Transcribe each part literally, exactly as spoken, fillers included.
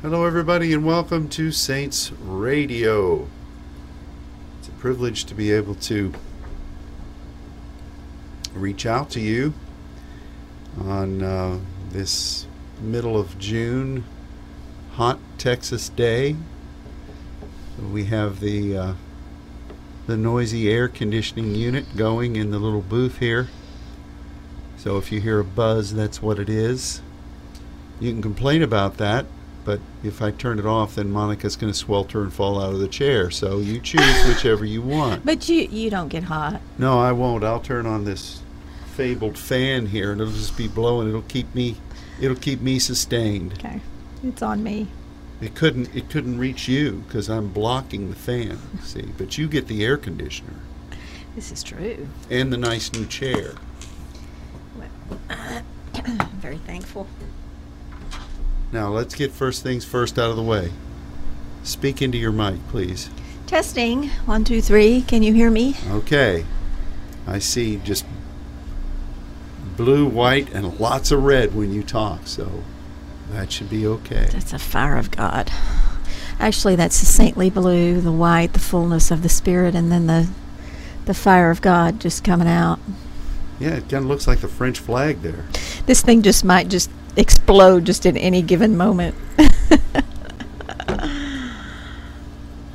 Hello everybody and welcome to Saints Radio. It's a privilege to be able to reach out to you on uh, this middle of June hot Texas day. We have the uh, the noisy air conditioning unit going in the little booth here, so if you hear a buzz, that's what it is. You can complain about that, but if I turn it off, then Monica's going to swelter and fall out of the chair. So you choose whichever you want. But you you don't get hot. No, I won't. I'll turn on this fabled fan here, and it'll just be blowing. It'll keep me it'll keep me sustained. Okay, it's on me. It couldn't it couldn't reach you because I'm blocking the fan. See, but you get the air conditioner. This is true. And the nice new chair. Well, uh, I'm very thankful. Now, let's get first things first out of the way. Speak into your mic, please. Testing. One, two, three. Can you hear me? Okay. I see just blue, white, and lots of red when you talk, so that should be okay. That's a fire of God. Actually, that's the saintly blue, the white, the fullness of the Spirit, and then the the fire of God just coming out. Yeah, it kind of looks like the French flag there. This thing just might just explode just at any given moment.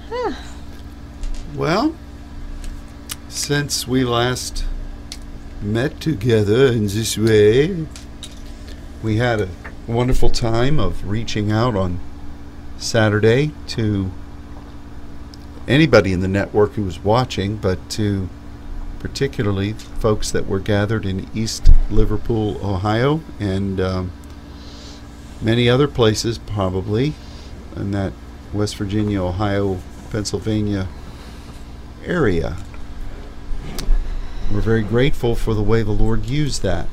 Huh. Well, since we last met together in this way, we had a wonderful time of reaching out on Saturday to anybody in the network who was watching, but to particularly folks that were gathered in East Liverpool, Ohio, and um, many other places probably in that West Virginia, Ohio, Pennsylvania area. We're very grateful for the way the Lord used that.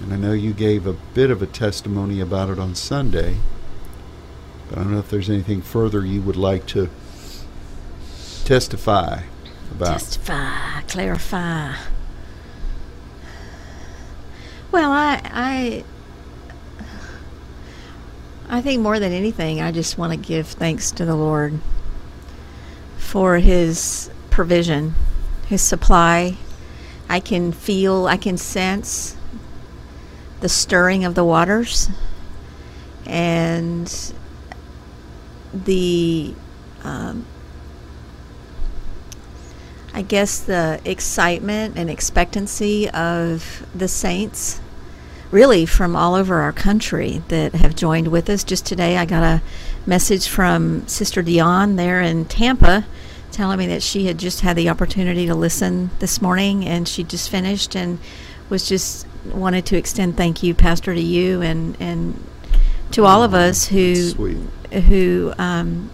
And I know you gave a bit of a testimony about it on Sunday, but I don't know if there's anything further you would like to testify about. Testify, clarify. Well, I... I I think more than anything, I just want to give thanks to the Lord for His provision, His supply. I can feel, I can sense the stirring of the waters and the, um, I guess, the excitement and expectancy of the saints, really from all over our country, that have joined with us. Just today I got a message from Sister Dion there in Tampa telling me that she had just had the opportunity to listen this morning, and she just finished and was just wanted to extend thank you, Pastor, to you and, and to all of us who who um,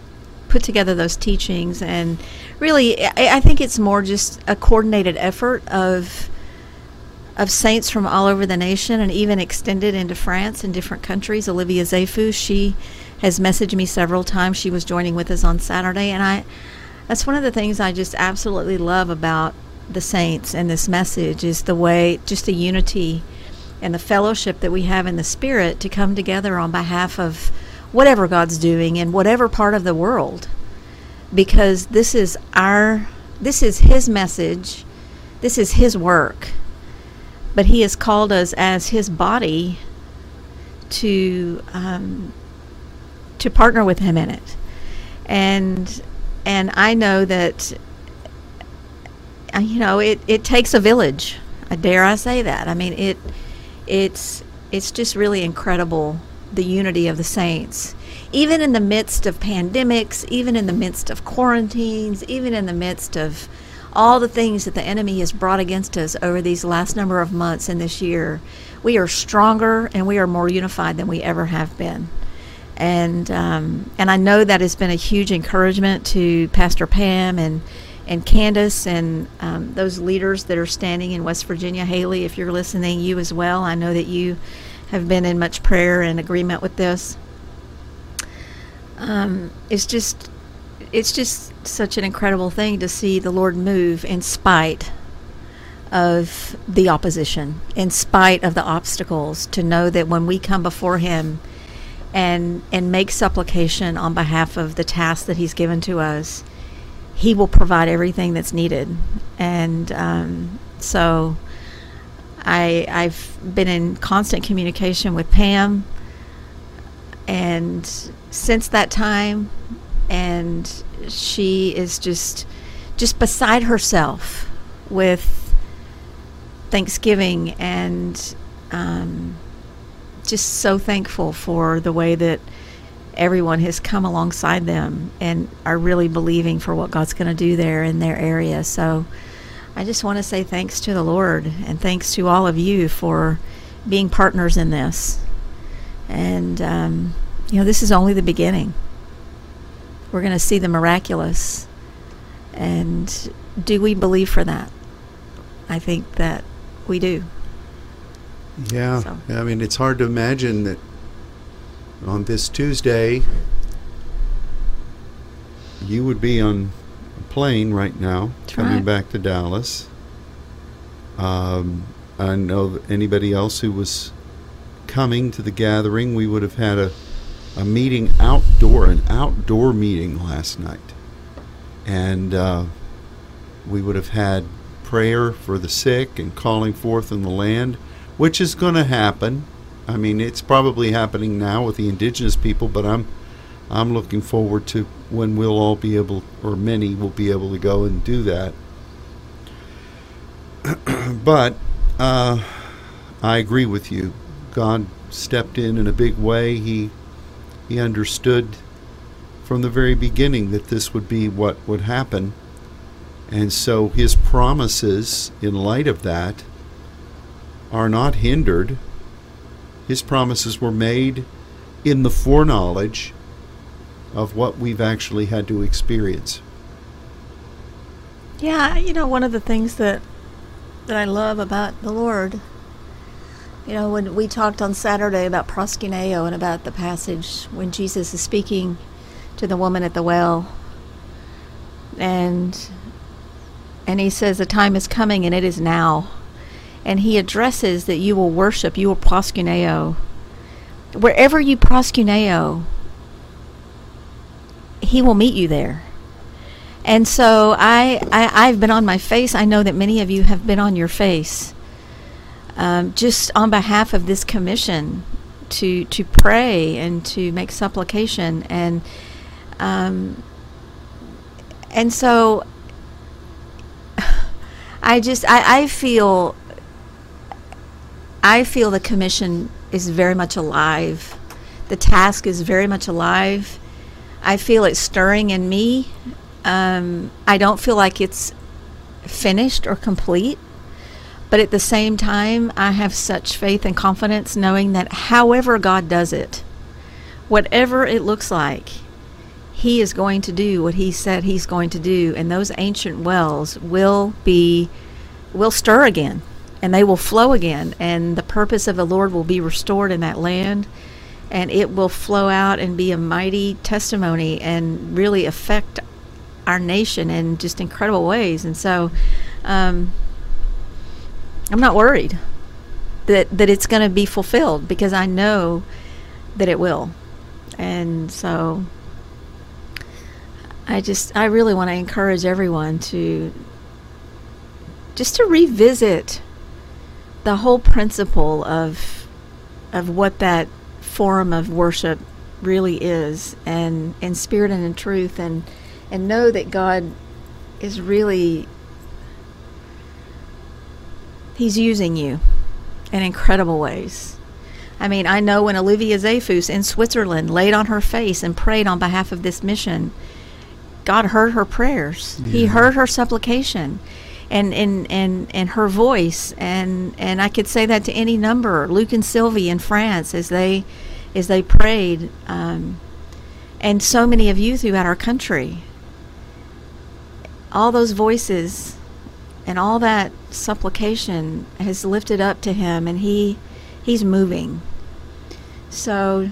put together those teachings. And really I, I think it's more just a coordinated effort of of saints from all over the nation, and even extended into France and different countries. Olivia Zafu, she has messaged me several times. She was joining with us on Saturday, and I that's one of the things I just absolutely love about the saints and this message, is the way, just the unity and the fellowship that we have in the Spirit to come together on behalf of whatever God's doing in whatever part of the world, because this is our this is His message, this is His work. But He has called us as His body to um, to partner with Him in it, and and I know that uh, you know it, it takes a village. I dare I say that? I mean it it's it's just really incredible, the unity of the saints, even in the midst of pandemics, even in the midst of quarantines, even in the midst of all the things that the enemy has brought against us over these last number of months and this year. We are stronger and we are more unified than we ever have been. And um, and I know that has been a huge encouragement to Pastor Pam and, and Candace and um, those leaders that are standing in West Virginia. Haley, if you're listening, you as well. I know that you have been in much prayer and agreement with this. Um, it's just... It's just such an incredible thing to see the Lord move in spite of the opposition, in spite of the obstacles, to know that when we come before Him and and make supplication on behalf of the task that he's given to us, he will provide everything that's needed. And um, so I, I've been in constant communication with Pam, and since that time, and she is just just beside herself with Thanksgiving, and um, just so thankful for the way that everyone has come alongside them and are really believing for what God's going to do there in their area. So I just want to say thanks to the Lord, and thanks to all of you for being partners in this. And um, you know, this is only the beginning. We're going to see the miraculous, and do we believe for that? I think that we do. Yeah, so. I mean, it's hard to imagine that on this Tuesday you would be on a plane right now. That's coming right. back to Dallas. Um, I know that anybody else who was coming to the gathering, we would have had a, a meeting outdoor, an outdoor meeting last night. And uh, we would have had prayer for the sick and calling forth in the land, which is going to happen. I mean, it's probably happening now with the indigenous people, but I'm I'm looking forward to when we'll all be able, or many will be able to go and do that. But uh, I agree with you. God stepped in in a big way. He he understood from the very beginning that this would be what would happen. And so his promises, in light of that, are not hindered. His promises were made in the foreknowledge of what we've actually had to experience. Yeah, you know, one of the things that that I love about the Lord, you know, when we talked on Saturday about proskuneo and about the passage when Jesus is speaking to the woman at the well, and and he says, the time is coming and it is now. And he addresses that you will worship, you will proskuneo. Wherever you proskuneo, he will meet you there. And so I, I, I've been on my face. I know that many of you have been on your face, um, just on behalf of this commission to to pray and to make supplication. And um, and so I just, I, I feel... I feel the commission is very much alive. The task is very much alive. I feel it stirring in me. Um, I don't feel like it's finished or complete, but at the same time, I have such faith and confidence knowing that however God does it, whatever it looks like, he is going to do what he said he's going to do, and those ancient wells will be, will stir again. And they will flow again, and the purpose of the Lord will be restored in that land, and it will flow out and be a mighty testimony and really affect our nation in just incredible ways. And so um, I'm not worried that, that it's going to be fulfilled, because I know that it will. And so I just, I really want to encourage everyone to just to revisit the whole principle of of what that form of worship really is, and in spirit and in truth, and and know that God is really, he's using you in incredible ways. I mean, I know when Olivia Zafu in Switzerland laid on her face and prayed on behalf of this mission, God heard her prayers. Yeah. He heard her supplication. And in and, and, and her voice, and and I could say that to any number. Luke and Sylvie in France, as they as they prayed, um, and so many of you throughout our country. All those voices and all that supplication has lifted up to him, and he he's moving. So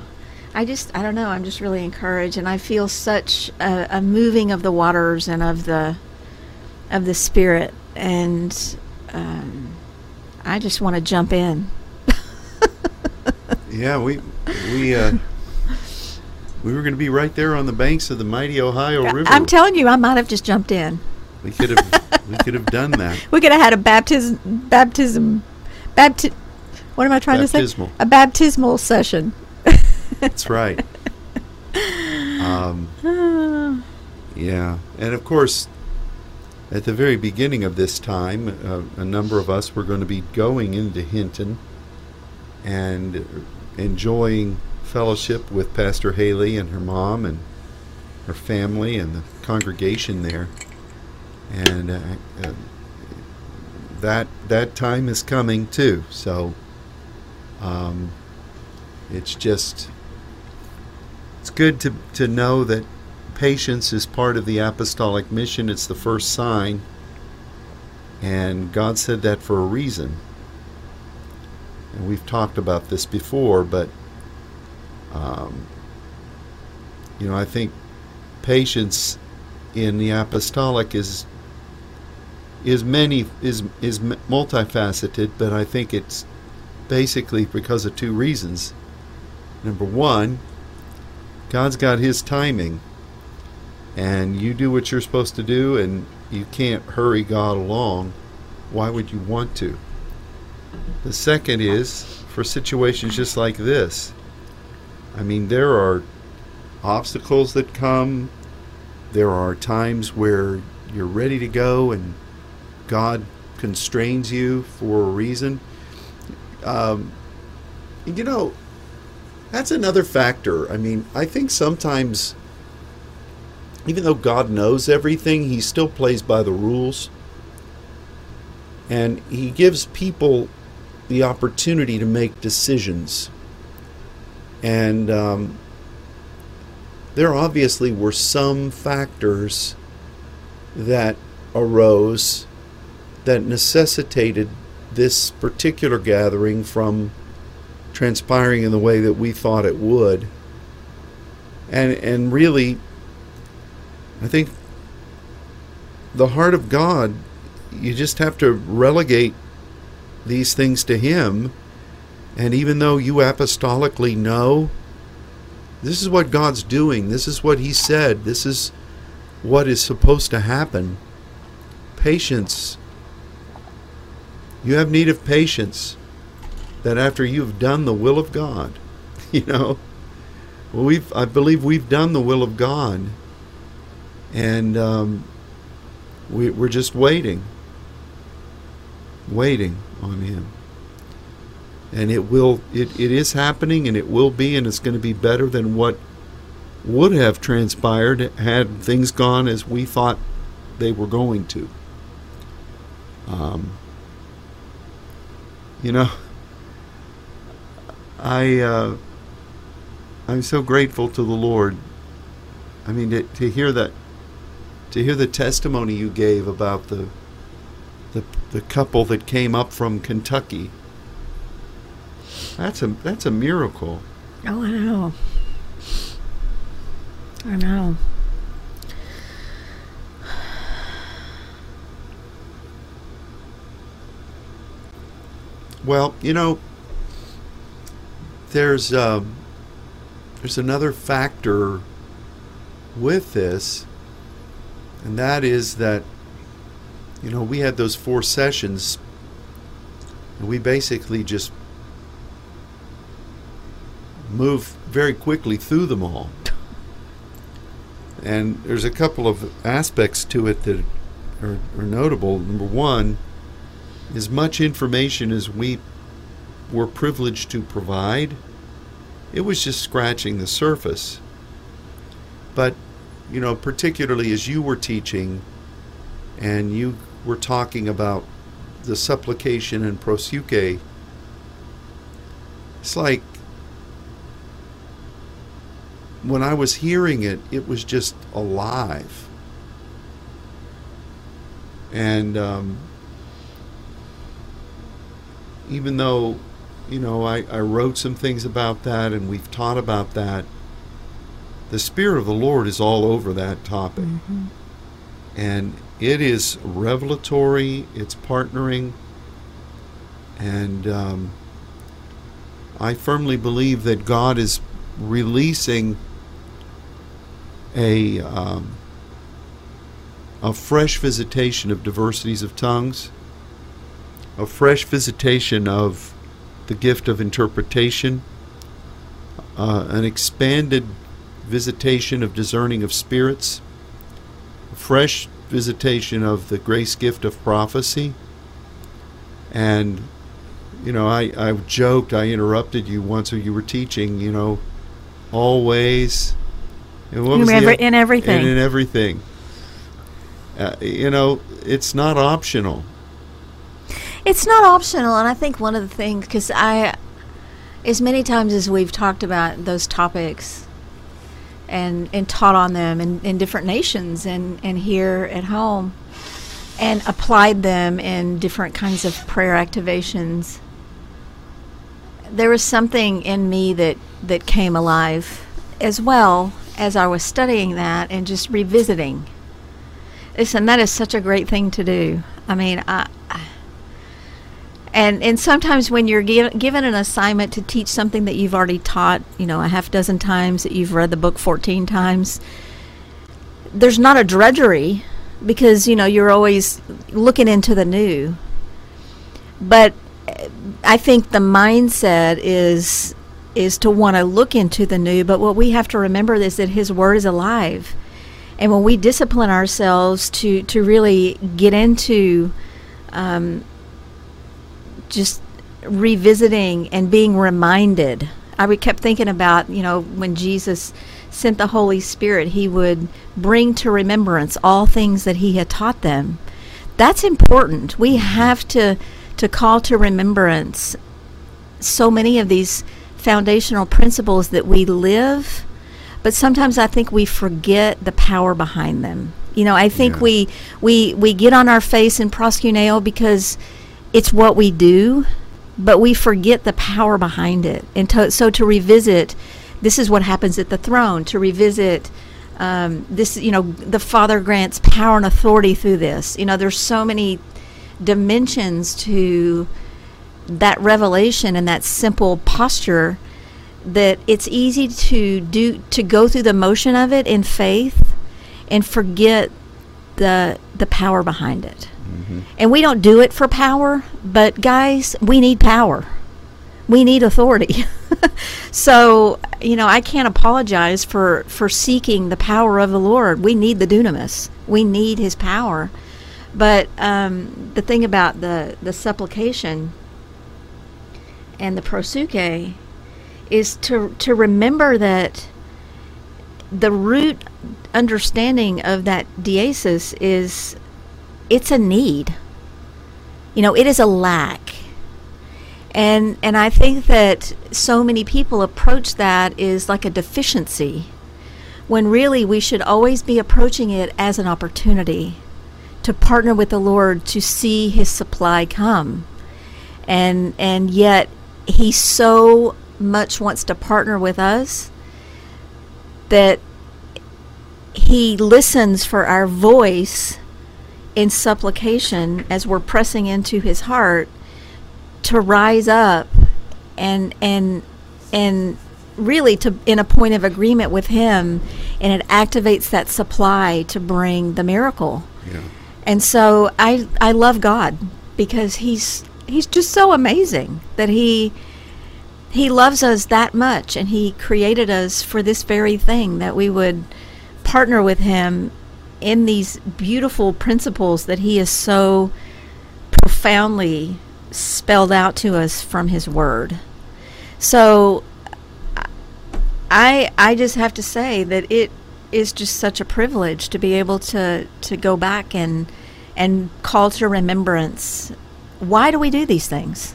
I just I don't know. I'm just really encouraged, and I feel such a, a moving of the waters and of the of the Spirit. And um, I just want to jump in. Yeah, we we uh, We were going to be right there on the banks of the mighty Ohio River. I'm telling you, I might have just jumped in. We could have, we could have done that. We could have had a baptism, baptism, bapti- What am I trying baptismal. to say? A baptismal session. That's right. Um, yeah, and of course, at the very beginning of this time, uh, a number of us were going to be going into Hinton and enjoying fellowship with Pastor Haley and her mom and her family and the congregation there. And uh, uh, that that time is coming too. So um, it's just it's good to to know that patience is part of the apostolic mission. It's the first sign, and God said that for a reason. And we've talked about this before, but um, you know, I think patience in the apostolic is. is many is is multifaceted, but I think it's basically because of two reasons. Number one, God's got his timing, and you do what you're supposed to do, and you can't hurry God along. Why would you want to? The second is for situations just like this. I mean, there are obstacles that come. There are times where you're ready to go and God constrains you for a reason. Um, you know, that's another factor. I mean, I think sometimes, even though God knows everything, he still plays by the rules. And he gives people the opportunity to make decisions. And um, there obviously were some factors that arose that necessitated this particular gathering from transpiring in the way that we thought it would. And and really, I think the heart of God, you just have to relegate these things to Him. And even though you apostolically know, this is what God's doing, this is what He said, this is what is supposed to happen. Patience. You have need of patience, that after you've done the will of God, you know, we've I believe we've done the will of God, and um, we, we're just waiting, waiting on Him. And it will, it, it is happening, and it will be, and it's going to be better than what would have transpired had things gone as we thought they were going to. Um. You know, I, uh, I'm so grateful to the Lord. I mean, to, to hear that, to hear the testimony you gave about the, the, the couple that came up from Kentucky. That's a, that's a miracle. Oh, I know. I know. Well, you know, there's um, there's another factor with this, and that is that, you know, we had those four sessions, and we basically just moved very quickly through them all. And there's a couple of aspects to it that are, are notable. Number one, as much information as we were privileged to provide, it was just scratching the surface. But, you know, particularly as you were teaching and you were talking about the supplication and prosuke, it's like when I was hearing it, it was just alive. And, um, even though, you know, I, I wrote some things about that and we've taught about that, the Spirit of the Lord is all over that topic. Mm-hmm. And it is revelatory, it's partnering, and um, I firmly believe that God is releasing a um, a fresh visitation of diversities of tongues, a fresh visitation of the gift of interpretation, uh, an expanded visitation of discerning of spirits, a fresh visitation of the grace gift of prophecy. And, you know, I, I joked, I interrupted you once when you were teaching, you know, always. And what was the, in everything. And in everything. Uh, you know, it's not optional. It's not optional, and I think one of the things, because I, as many times as we've talked about those topics and, and taught on them in, in different nations and, and here at home, and applied them in different kinds of prayer activations, there was something in me that, that came alive as well as I was studying that and just revisiting. Listen, that is such a great thing to do. I mean, I, I and and sometimes when you're give, given an assignment to teach something that you've already taught, you know, a half dozen times, that you've read the book fourteen times, there's not a drudgery, because, you know, you're always looking into the new. But I think the mindset is is to want to look into the new. But what we have to remember is that His Word is alive. And when we discipline ourselves to, to really get into um, just revisiting and being reminded. I kept thinking about, you know, when Jesus sent the Holy Spirit, He would bring to remembrance all things that He had taught them. That's important. We have to, to call to remembrance so many of these foundational principles that we live, but sometimes I think we forget the power behind them. You know, I think yeah. we, we we get on our face and proskuneo because it's what we do, but we forget the power behind it. And to, so to revisit, this is what happens at the throne, to revisit um, this, you know, the Father grants power and authority through this. You know, there's so many dimensions to that revelation and that simple posture that it's easy to do, to go through the motion of it in faith and forget the the power behind it. Mm-hmm. And we don't do it for power, but guys, we need power. We need authority. So, you know, I can't apologize for, for seeking the power of the Lord. We need the dunamis. We need His power. But um, the thing about the, the supplication and the prosuke is to to remember that the root understanding of that deesis is it's a need. You know, it is a lack. And and I think that so many people approach that is like a deficiency, when really we should always be approaching it as an opportunity to partner with the Lord, to see His supply come. And and yet He so much wants to partner with us that He listens for our voice in supplication as we're pressing into His heart to rise up and and and really to in a point of agreement with Him, and it activates that supply to bring the miracle. Yeah. And so I I love God because he's he's just so amazing that he He loves us that much, and He created us for this very thing, that we would partner with Him in these beautiful principles that He is so profoundly spelled out to us from His Word. So I I just have to say that it is just such a privilege to be able to, to go back and and call to remembrance, why do we do these things?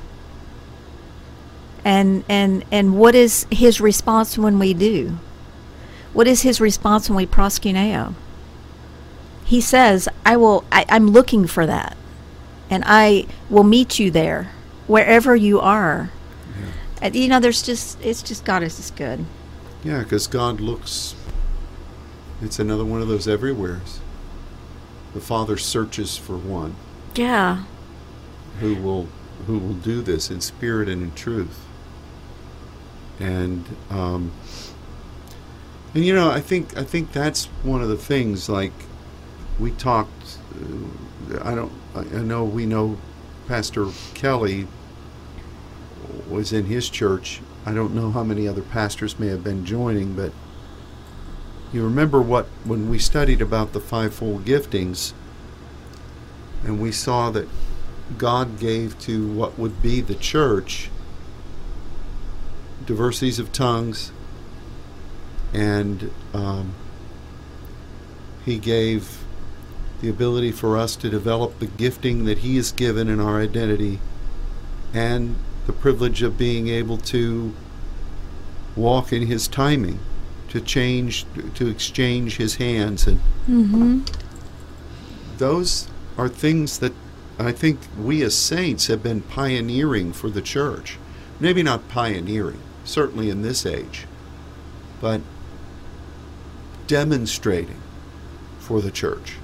And, and and what is His response when we do? What is His response when we proskuneo? He says, I will, I, I'm looking for that. And I will meet you there, wherever you are. Yeah. And, you know, there's just, it's just, God is just good. Yeah, because God looks, it's another one of those everywheres. The Father searches for one. Yeah. Who will, who will do this in spirit and in truth. And um, And you know, I think I think that's one of the things. Like we talked, uh, I don't, I know we know Pastor Kelly was in his church. I don't know how many other pastors may have been joining, but you remember what when we studied about the fivefold giftings, and we saw that God gave to what would be the church diversities of tongues, and um, he gave the ability for us to develop the gifting that he has given in our identity, and the privilege of being able to walk in his timing, to change, to exchange his hands. And mm-hmm. those are things that I think we as saints have been pioneering for the church. Maybe not pioneering, certainly in this age, but demonstrating for the church.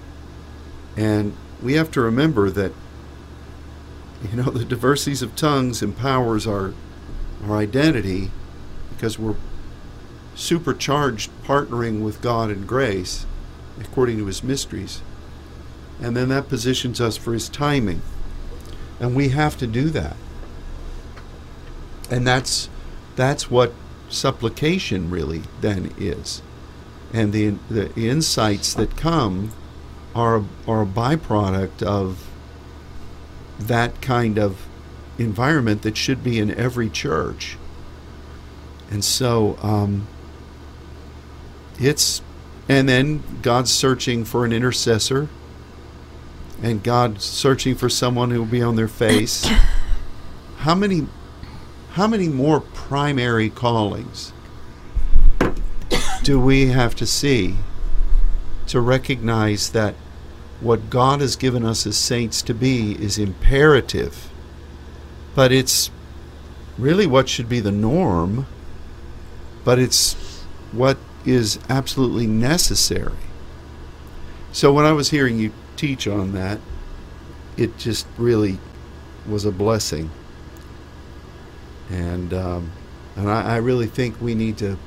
And we have to remember that, you know, the diversities of tongues empowers our our identity, because we're supercharged partnering with God in grace according to his mysteries. And then that positions us for his timing. And we have to do that. And that's that's what supplication really then is, and the the insights that come are are a byproduct of that kind of environment that should be in every church. And so um, it's and then God's searching for an intercessor, and God's searching for someone who will be on their face. How many? How many more primary callings do we have to see to recognize that what God has given us as saints to be is imperative, but it's really what should be the norm, but it's what is absolutely necessary. So when I was hearing you teach on that, it just really was a blessing. And um, and I, I really think we need to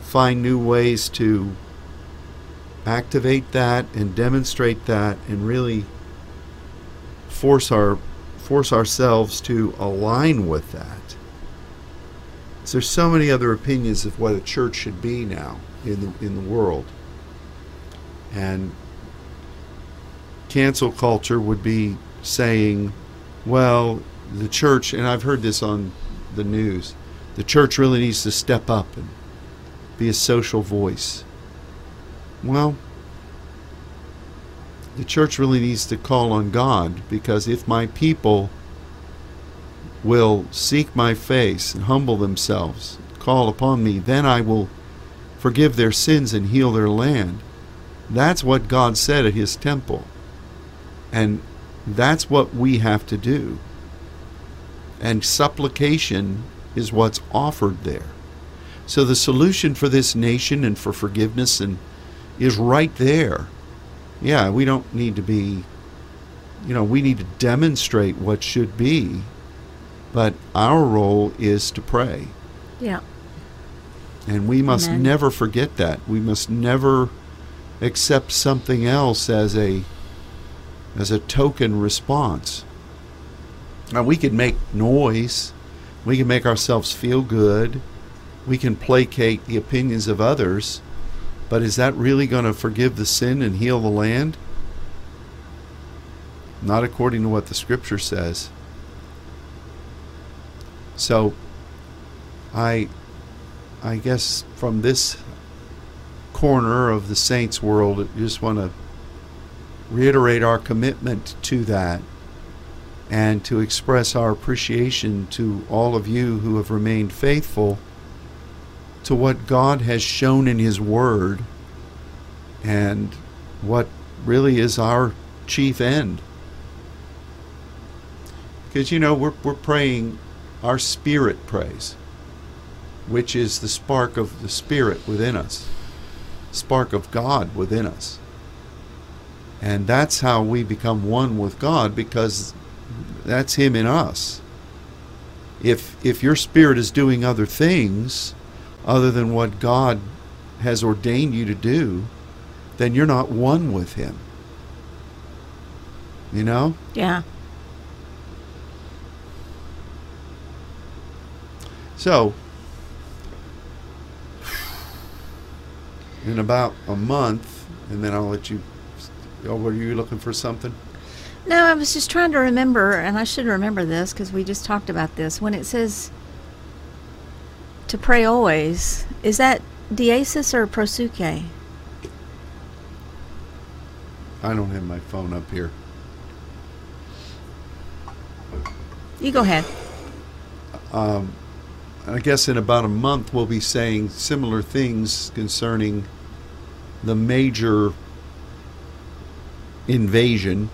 find new ways to activate that and demonstrate that, and really force our force ourselves to align with that. So there's so many other opinions of what a church should be now in the in the world, and cancel culture would be saying, well, the church, and I've heard this on the news, the church really needs to step up and be a social voice. Well, the church really needs to call on God, because if my people will seek my face and humble themselves, call upon me, then I will forgive their sins and heal their land. That's what God said at his temple. And that's what we have to do. And supplication is what's offered there. So the solution for this nation and for forgiveness and is right there. Yeah, we don't need to be, you know, we need to demonstrate what should be, but our role is to pray. Yeah. And we must Amen. never forget that. We must never accept something else as a as a token response. Now, we can make noise, we can make ourselves feel good, we can placate the opinions of others, but is that really going to forgive the sin and heal the land? Not according to what the Scripture says. So, I, I guess from this corner of the saints' world, I just want to reiterate our commitment to that, and to express our appreciation to all of you who have remained faithful to what God has shown in His Word, and what really is our chief end. Because, you know, we're we're praying, our spirit prays, which is the spark of the Spirit within us, spark of God within us. And that's how we become one with God, because that's Him in us. If if your spirit is doing other things, other than what God has ordained you to do, then you're not one with Him. You know? Yeah. So, in about a month, and then I'll let you... Oh, were you looking for something? No, I was just trying to remember, and I should remember this because we just talked about this. When it says to pray always, is that deasis or prosuke? I don't have my phone up here. You go ahead. Um, I guess in about a month we'll be saying similar things concerning the major invasion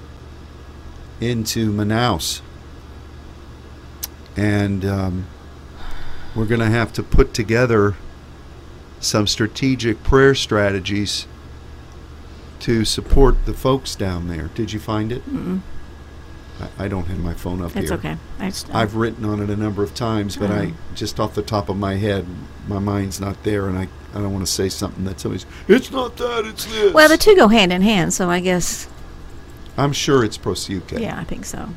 into Manaus. And um, we're going to have to put together some strategic prayer strategies to support the folks down there. Did you find it? Mm-mm. I don't have my phone up. That's here. It's okay. I just, uh, I've written on it a number of times, but mm-hmm. I just off the top of my head, my mind's not there, and I, I don't want to say something that somebody's, it's not that, it's this. Well, the two go hand in hand, so I guess. I'm sure it's prosuke. Yeah, I think so.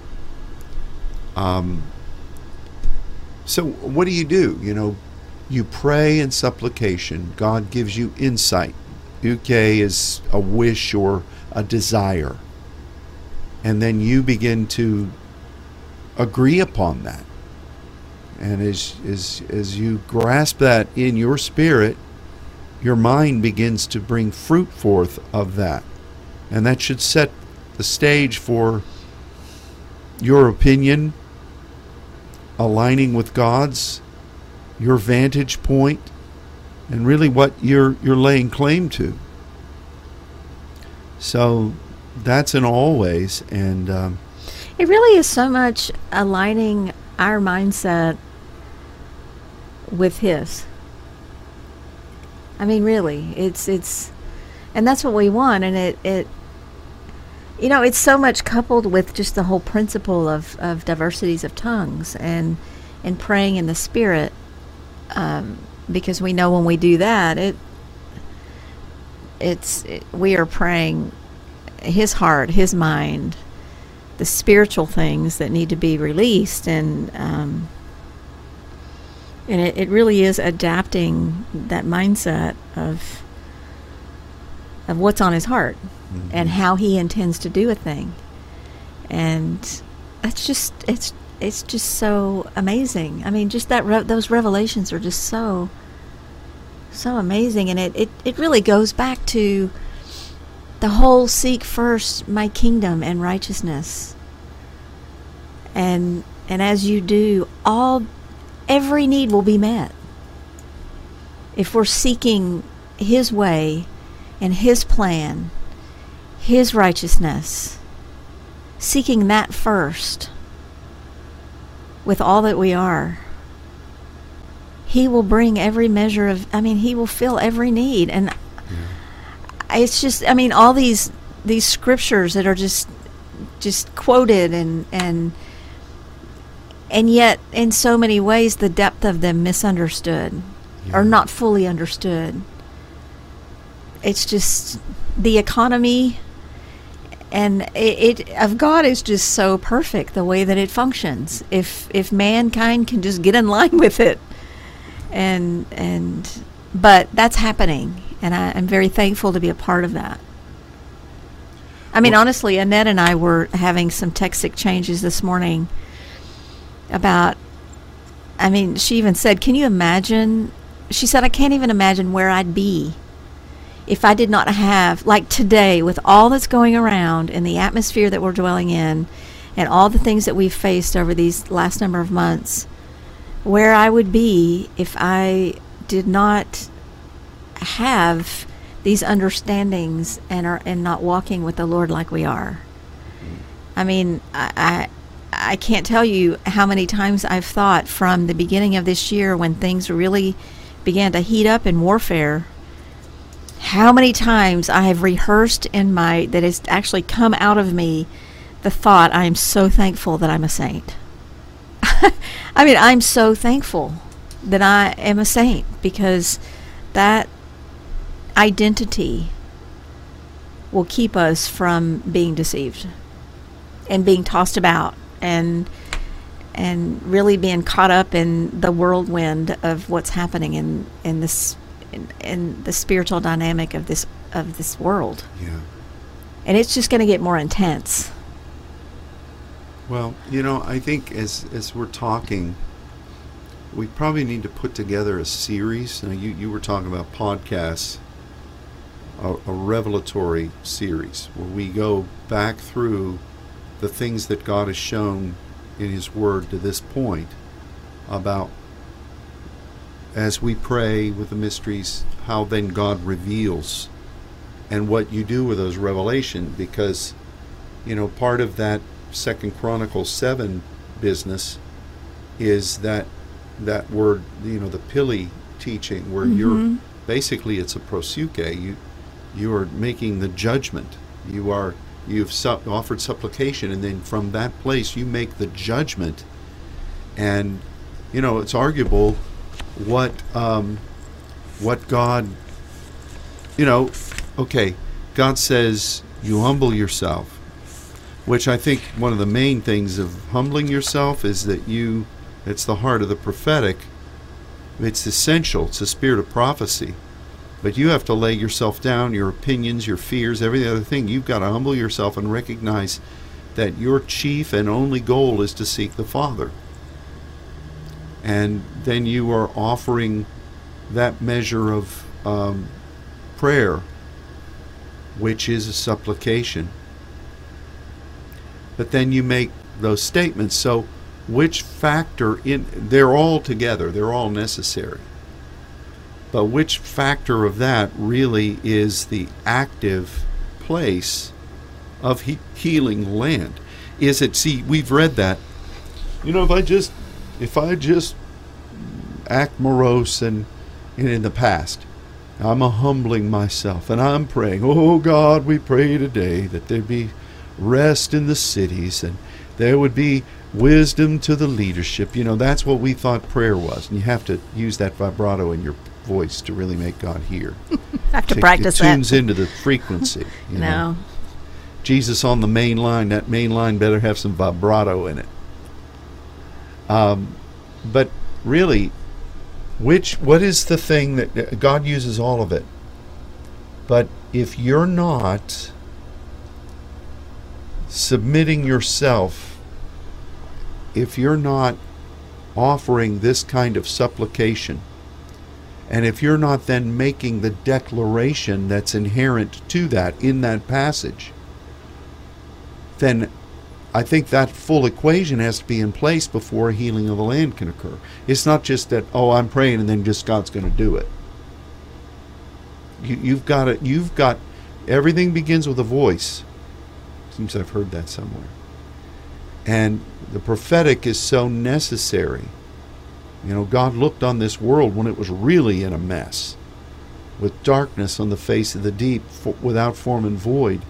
Um. So what do you do? You know, you pray in supplication. God gives you insight. Uke is a wish or a desire. And then you begin to agree upon that. And as, as, as you grasp that in your spirit, your mind begins to bring fruit forth of that. And that should set the stage for your opinion aligning with God's, your vantage point, and really what you're, you're laying claim to. So... that's an always, and um, it really is so much aligning our mindset with His. I mean, really, it's it's, and that's what we want, and it it, you know, it's so much coupled with just the whole principle of, of diversities of tongues and and praying in the Spirit, um, because we know when we do that, it it's it, we are praying His heart, His mind, the spiritual things that need to be released, and um, and it, it really is adapting that mindset of of what's on His heart, mm-hmm. and how He intends to do a thing, and that's just it's it's just so amazing. I mean, just that re- those revelations are just so so amazing, and it it, it really goes back to the whole seek first my kingdom and righteousness, and and as you do, all every need will be met if we're seeking His way and His plan, His righteousness, seeking that first with all that we are. He will bring every measure of, I mean, He will fill every need. And it's just, I mean, all these these scriptures that are just just quoted and and and yet in so many ways the depth of them misunderstood, yeah. or not fully understood. It's just the economy and it, it of God is just so perfect the way that it functions. If if mankind can just get in line with it, and and but that's happening. And I, I'm very thankful to be a part of that. I mean, well, honestly, Annette and I were having some text exchanges this morning about, I mean, she even said, can you imagine? She said, I can't even imagine where I'd be if I did not have, like today, with all that's going around and the atmosphere that we're dwelling in and all the things that we've faced over these last number of months, where I would be if I did not have these understandings and are and not walking with the Lord like we are. I mean, I, I I can't tell you how many times I've thought from the beginning of this year when things really began to heat up in warfare, how many times I have rehearsed in my, that has actually come out of me, the thought, I am so thankful that I'm a saint. I mean, I'm so thankful that I am a saint, because that identity will keep us from being deceived and being tossed about and and really being caught up in the whirlwind of what's happening in, in this in, in the spiritual dynamic of this of this world. Yeah. And it's just going to get more intense. Well, you know, I think as as we're talking, we probably need to put together a series. Now, you, you were talking about podcasts, a, a revelatory series where we go back through the things that God has shown in His Word to this point about, as we pray with the mysteries, how then God reveals and what you do with those revelations. Because, you know, part of that Second Chronicles seven business is that that word, you know, the pili teaching, where mm-hmm. you're basically, it's a prosuke. You you are making the judgment. You are you've su- offered supplication, and then from that place you make the judgment. And you know, it's arguable what um, what God, you know, okay, God says you humble yourself. Which I think one of the main things of humbling yourself is that you, it's the heart of the prophetic. It's essential. It's the spirit of prophecy. But you have to lay yourself down, your opinions, your fears, every other thing. You've got to humble yourself and recognize that your chief and only goal is to seek the Father. And then you are offering that measure of um, prayer, which is a supplication. But then you make those statements. So which factor in, they're all together, they're all necessary. But which factor of that really is the active place of he, healing land? Is it, see, we've read that. You know, if I just, if I just act morose and, and in the past, I'm a humbling myself and I'm praying, oh God, we pray today that there be rest in the cities and there would be wisdom to the leadership. You know, that's what we thought prayer was. And you have to use that vibrato in your voice to really make God hear. I have to, to practice that. It tunes that. into the frequency. You no. know. Jesus on the main line, that main line better have some vibrato in it. Um, but really, which what is the thing that uh, God uses all of it? But if you're not submitting yourself, if you're not offering this kind of supplication, and if you're not then making the declaration that's inherent to that in that passage, then I think that full equation has to be in place before a healing of the land can occur. It's not just that, oh, I'm praying and then just God's going to do it. You, you've got it. You've got everything begins with a voice. Seems I've heard that somewhere. And the prophetic is so necessary. You know, God looked on this world when it was really in a mess, with darkness on the face of the deep, f- without form and void,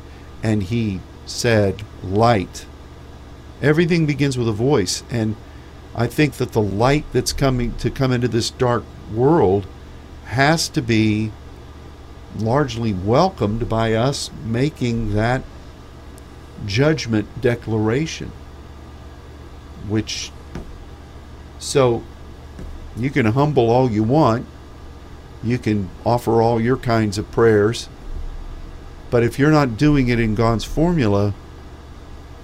and He said, light. Everything begins with a voice, and I think that the light that's coming to come into this dark world has to be largely welcomed by us making that judgment declaration, which, so you can humble all you want, you can offer all your kinds of prayers, but if you're not doing it in God's formula,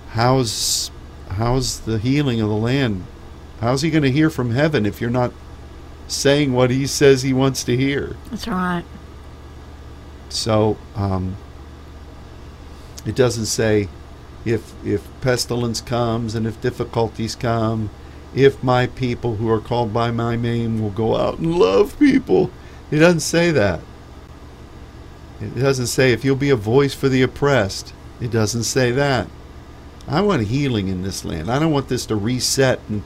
how's how's the healing of the land? How's He going to hear from heaven if you're not saying what He says He wants to hear? That's right. So um, it doesn't say, If if pestilence comes and if difficulties come, if my people who are called by my name will go out and love people. It doesn't say that. It doesn't say if you'll be a voice for the oppressed. It doesn't say that. I want healing in this land. I don't want this to reset in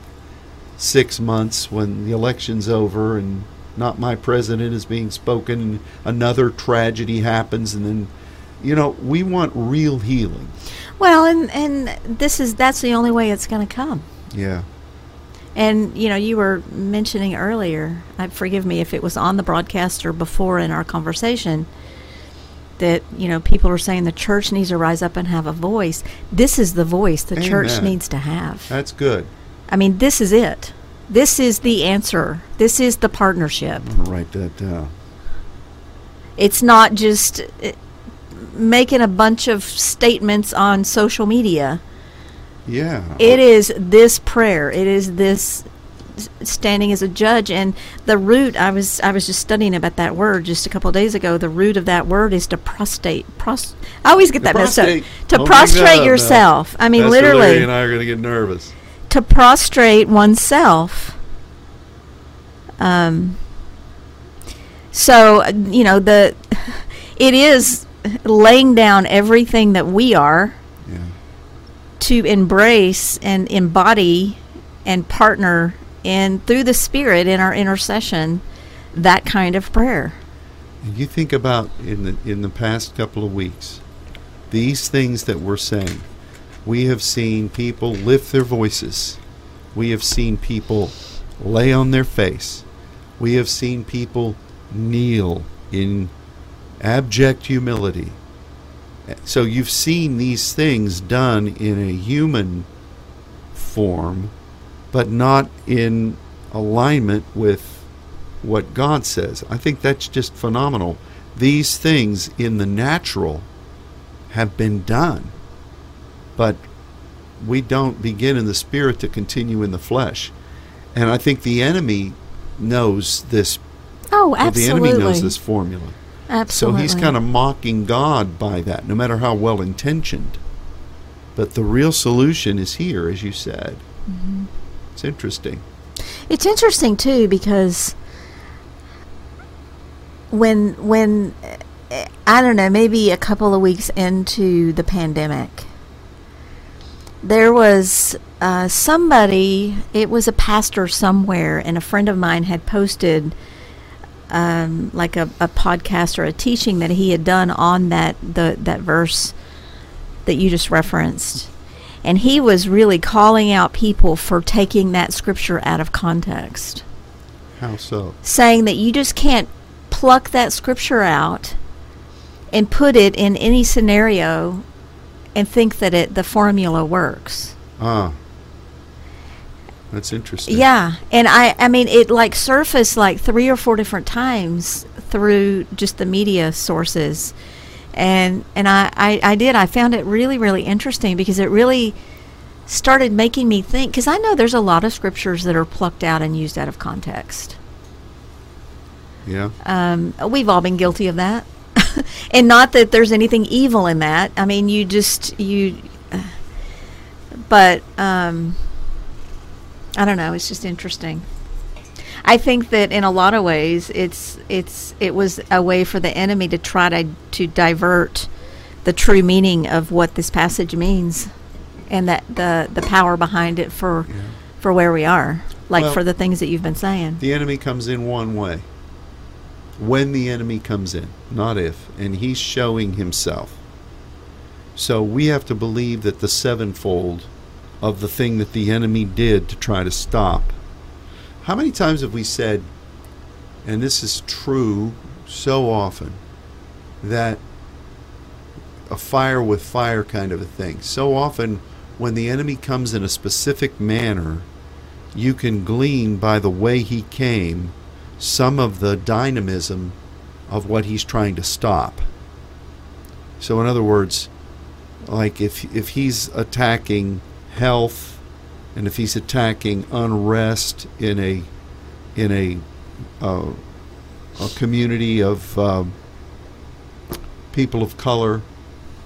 six months when the election's over and not my president is being spoken and another tragedy happens and then, you know, we want real healing. Well, and and this is that's the only way it's going to come. Yeah. And, you know, you were mentioning earlier, I, forgive me if it was on the broadcast or before in our conversation, that, you know, people are saying the church needs to rise up and have a voice. This is the voice the Amen. Church needs to have. That's good. I mean, this is it. This is the answer. This is the partnership. I'll write that down. It's not just making a bunch of statements on social media. Yeah. It is this prayer. It is this standing as a judge. And the root, I was I was just studying about that word just a couple of days ago. The root of that word is to prostrate. Prost- I always get that messed up. To Don't prostrate up, yourself. No. I mean, Pastor literally. Larry and I are going to get nervous. To prostrate oneself. Um. So, you know, the it is laying down everything that we are. To embrace and embody and partner in, through the Spirit in our intercession, that kind of prayer. And you think about in the in the past couple of weeks, these things that we're saying. We have seen people lift their voices. We have seen people lay on their face. We have seen people kneel in abject humility. So you've seen these things done in a human form, but not in alignment with what God says. I think that's just phenomenal. These things in the natural have been done, but we don't begin in the spirit to continue in the flesh. And I think the enemy knows this. Oh, absolutely. The enemy knows this formula. Absolutely. So he's kind of mocking God by that, no matter how well-intentioned. But the real solution is here, as you said. Mm-hmm. It's interesting. It's interesting, too, because when, when, I don't know, maybe a couple of weeks into the pandemic, there was uh, somebody, it was a pastor somewhere, and a friend of mine had posted Um, like a, a podcast or a teaching that he had done on that the that verse that you just referenced, and he was really calling out people for taking that scripture out of context. How so? Saying that you just can't pluck that scripture out and put it in any scenario and think that it the formula works. Ah. Uh. That's interesting. Yeah, and I, I mean, it like surfaced like three or four different times through just the media sources, and and I, I, I did. I found it really, really interesting because it really started making me think. Because I know there's a lot of scriptures that are plucked out and used out of context. Yeah. Um, we've all been guilty of that, and not that there's anything evil in that. I mean, you just you, uh, but. Um, I don't know. It's just interesting. I think that in a lot of ways, it's it's it was a way for the enemy to try to to divert the true meaning of what this passage means, and that the the power behind it for yeah. for where we are, like well, for the things that you've been saying. The enemy comes in one way. When the enemy comes in, not if, and he's showing himself. So we have to believe that the sevenfold of the thing that the enemy did to try to stop. How many times have we said, and this is true so often, that a fire with fire kind of a thing. So often when the enemy comes in a specific manner, you can glean by the way he came some of the dynamism of what he's trying to stop. So in other words, like if if he's attacking health, and if he's attacking unrest in a in a uh, a community of uh, people of color,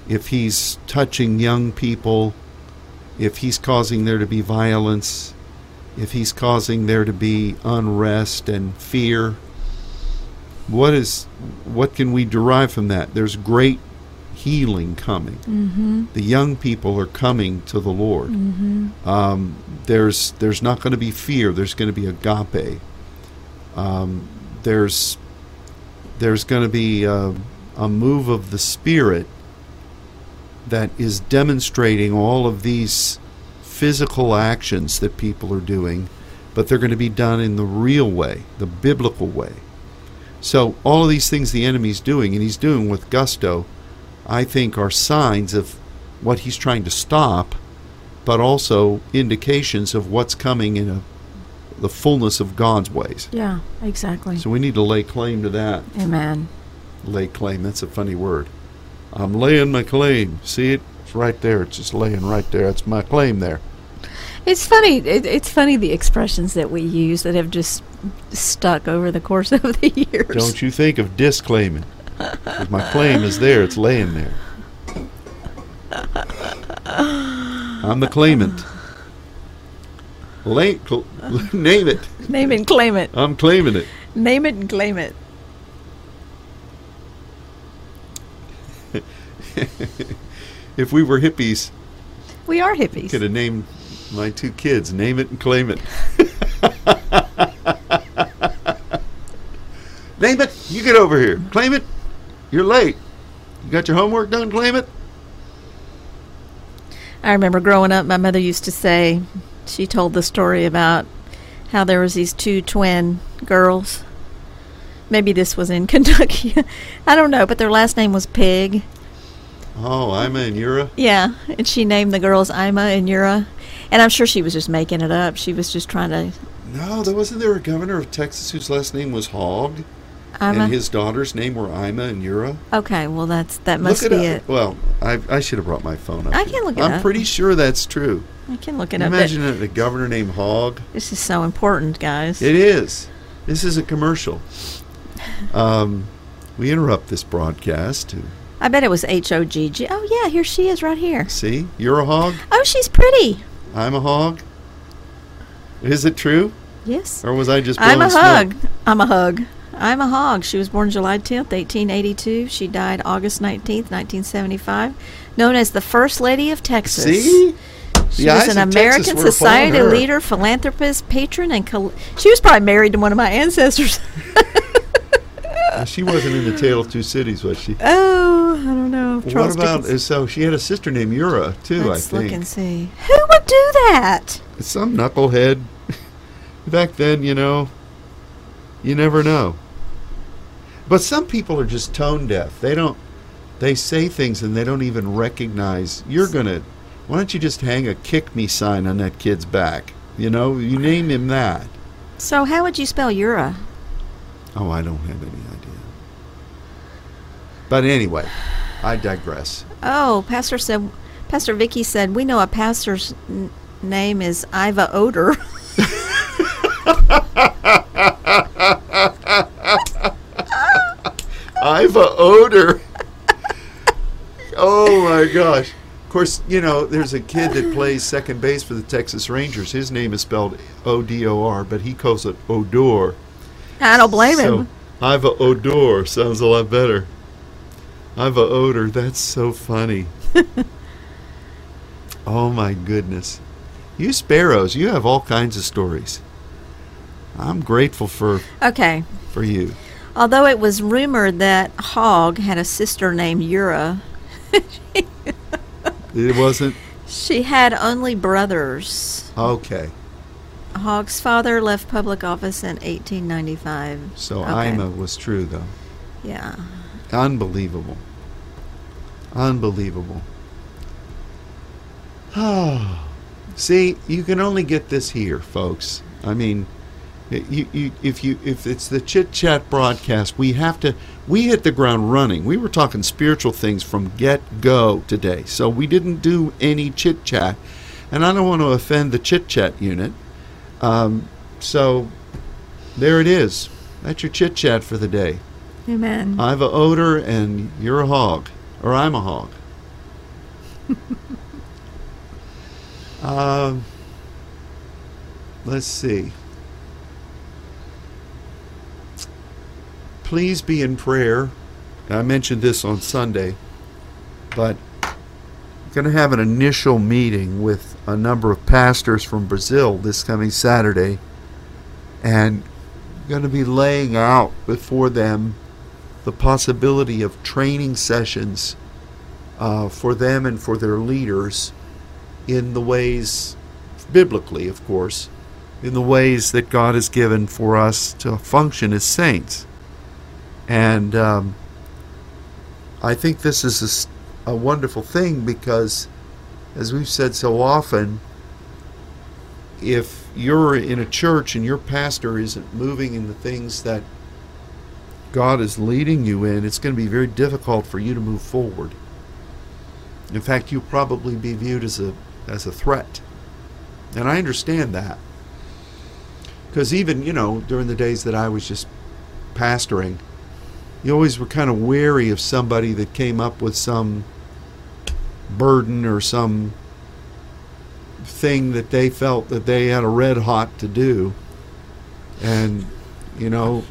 if he's touching young people, if he's causing there to be violence, if he's causing there to be unrest and fear, what is what can we derive from that? There's great healing coming. Mm-hmm. The young people are coming to the Lord. Mm-hmm. Um, there's there's not going to be fear. There's going to be agape. Um, there's there's going to be a, a move of the Spirit that is demonstrating all of these physical actions that people are doing but they're going to be done in the real way, the biblical way. So all of these things the enemy's doing, and he's doing with gusto, I think are signs of what he's trying to stop, but also indications of what's coming in a, the fullness of God's ways. Yeah, exactly. So we need to lay claim to that. Amen. Lay claim, that's a funny word. I'm laying my claim. See it? It's right there. It's just laying right there. It's my claim there. It's funny. It, it's funny the expressions that we use that have just stuck over the course of the years. Don't you think of disclaiming? If my claim is there, it's laying there. I'm the claimant. Lay, cl- name it. Name it and claim it. I'm claiming it. Name it and claim it. If we were hippies, we are hippies. Could have named my two kids "Name It and Claim It." Name it. You get over here. Claim it. You're late. You got your homework done. Claim it. I remember growing up, my mother used to say, she told the story about how there was these two twin girls. Maybe this was in Kentucky. I don't know, but their last name was Pig. Oh, Ima and Ura? Yeah, and she named the girls Ima and Ura. And I'm sure she was just making it up. She was just trying to... No, there wasn't there a governor of Texas whose last name was Hogg? Ima? And his daughters' name were Ima and Ura? Okay, well, that's that must look it be up. It. Well, I I should have brought my phone up. I can look it I'm up. I'm pretty sure that's true. I can look it up. Imagine a governor named Hogg. This is so important, guys. It is. This is a commercial. Um, we interrupt this broadcast. I bet it was H O G G. Oh, yeah, here she is right here. See? You're a hog? Oh, she's pretty. I'm a hog? Is it true? Yes. Or was I just blowing I'm a hug. Smoke? I'm a hug. I'm a hog. She was born July tenth, eighteen eighty-two. She died August nineteenth, nineteen seventy-five. Known as the First Lady of Texas. See? She the was an American society leader, philanthropist, patron, and... Col- she was probably married to one of my ancestors. She wasn't in The Tale of Two Cities, was she? Oh, I don't know. Charles what about, Dickens. So she had a sister named Ura, too, Let's I think. Let's look and see. Who would do that? Some knucklehead. Back then, you know, you never know. But some people are just tone deaf. They don't, they say things and they don't even recognize, you're going to, why don't you just hang a kick me sign on that kid's back? You know, you name him that. So how would you spell Ura? Oh, I don't have any idea. But anyway, I digress. Oh, Pastor said, Pastor Vicky said, we know a pastor's n- name is Iva Oder. Iva Oder. Oh my gosh. Of course, you know, there's a kid that plays second base for the Texas Rangers. His name is spelled O D O R, but he calls it Odor. I don't blame so, him. Iva Oder sounds a lot better. Iva Oder, that's so funny. Oh my goodness. You sparrows, you have all kinds of stories. I'm grateful for okay. for you. Although it was rumored that Hogg had a sister named Ura. It wasn't? She had only brothers. Okay. Hogg's father left public office in eighteen ninety-five. So okay. Ima was true, though. Yeah. Unbelievable. Unbelievable. Oh. See, you can only get this here, folks. I mean, you, you, if you if it's the Chit Chat broadcast, we have to we hit the ground running. We were talking spiritual things from get-go today, so we didn't do any chit chat, and I don't want to offend the Chit Chat unit. Um, so there it is. That's your chit chat for the day. Amen. I've a odor and you're a hog, or I'm a hog. um, let's see. Please be in prayer. I mentioned this on Sunday, but going to have an initial meeting with a number of pastors from Brazil this coming Saturday, and going to be laying out before them the possibility of training sessions uh, for them and for their leaders in the ways, biblically of course, in the ways that God has given for us to function as saints. And um, I think this is a, a wonderful thing, because, as we've said so often, if you're in a church and your pastor isn't moving in the things that God is leading you in, it's going to be very difficult for you to move forward. In fact, you'll probably be viewed as a as a threat. And I understand that. Because even, you know, during the days that I was just pastoring, you always were kind of wary of somebody that came up with some burden or some thing that they felt that they had a red hot to do. And, you know,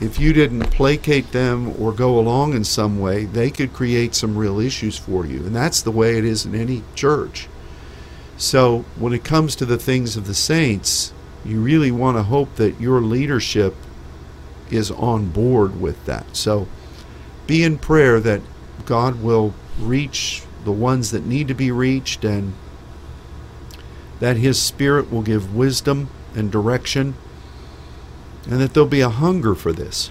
if you didn't placate them or go along in some way, they could create some real issues for you. And that's the way it is in any church. So when it comes to the things of the saints, you really want to hope that your leadership is on board with that. So be in prayer that God will reach the ones that need to be reached, and that His Spirit will give wisdom and direction, and that there'll be a hunger for this.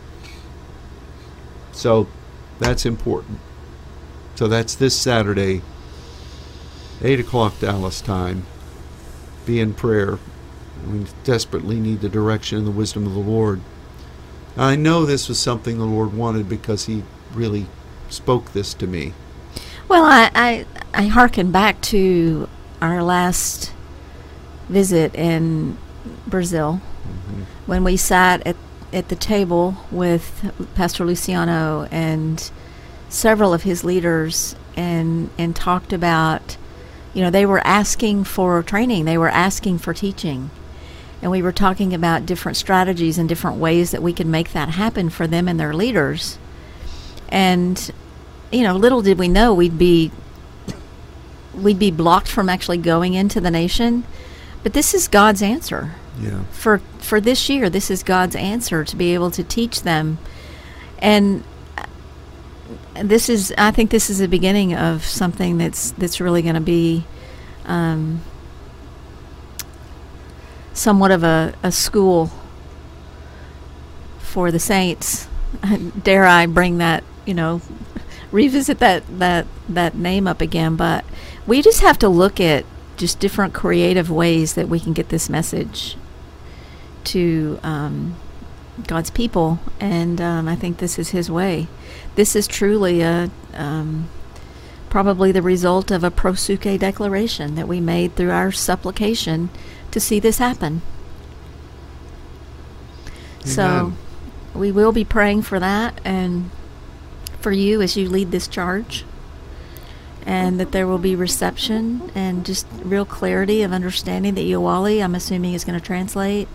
So that's important. So that's this Saturday, eight o'clock Dallas time. Be in prayer. We desperately need the direction and the wisdom of the Lord. I know this was something the Lord wanted, because He really spoke this to me. Well, I, I, I hearken back to our last visit in Brazil, mm-hmm. when we sat at, at the table with Pastor Luciano and several of his leaders, and, and talked about, you know, they were asking for training, they were asking for teaching. And we were talking about different strategies and different ways that we could make that happen for them and their leaders. And, you know, little did we know we'd be we'd be blocked from actually going into the nation. But this is God's answer. Yeah. For for this year, this is God's answer, to be able to teach them. And this is, I think this is the beginning of something that's that's really going to be um somewhat of a, a school for the saints. Dare I bring that, you know, revisit that, that, that name up again. But we just have to look at just different creative ways that we can get this message to um, God's people. And um, I think this is His way. This is truly a um, probably the result of a prosuke declaration that we made through our supplication to see this happen. Amen. So we will be praying for that, and for you as you lead this charge, and that there will be reception and just real clarity of understanding that Yawali, I'm assuming, is going to translate,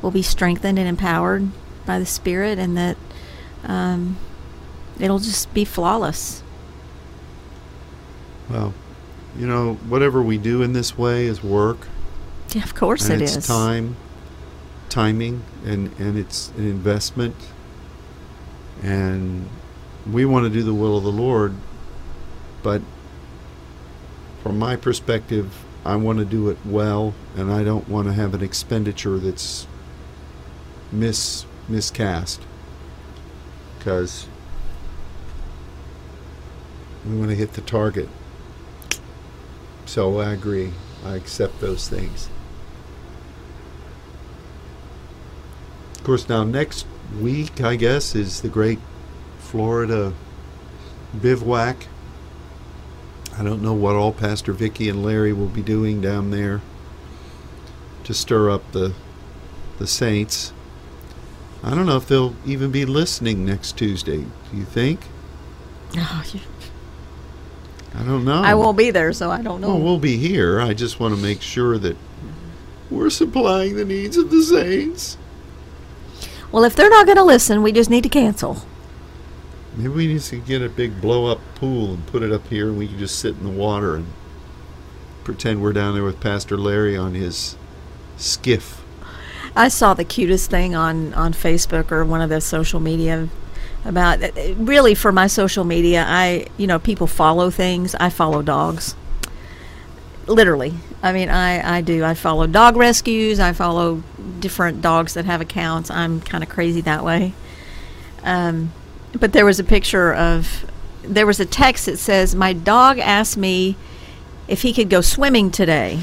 will be strengthened and empowered by the Spirit, and that um, it'll just be flawless. Well, you know, whatever we do in this way is work. Yeah, of course it is. It's time, timing, and, and it's an investment. And we want to do the will of the Lord, but from my perspective, I want to do it well, and I don't want to have an expenditure that's mis miscast, because we want to hit the target. So I agree. I accept those things. Of course, now next week, I guess, is the great Florida bivouac. I don't know what all Pastor Vicky and Larry will be doing down there to stir up the the saints. I don't know if they'll even be listening next Tuesday. Do you think? Oh, you... I don't know. I won't be there, so I don't know. Well, we'll be here. I just want to make sure that we're supplying the needs of the saints. Well, if they're not going to listen, we just need to cancel. Maybe we need to get a big blow-up pool and put it up here, and we can just sit in the water and pretend we're down there with Pastor Larry on his skiff. I saw the cutest thing on, on Facebook or one of the social media about, really for my social media, I, you know, people follow things. I follow dogs. literally. I mean, I, I do. I follow dog rescues. I follow different dogs that have accounts. I'm kind of crazy that way. Um, but there was a picture of, there was a text that says, my dog asked me if he could go swimming today.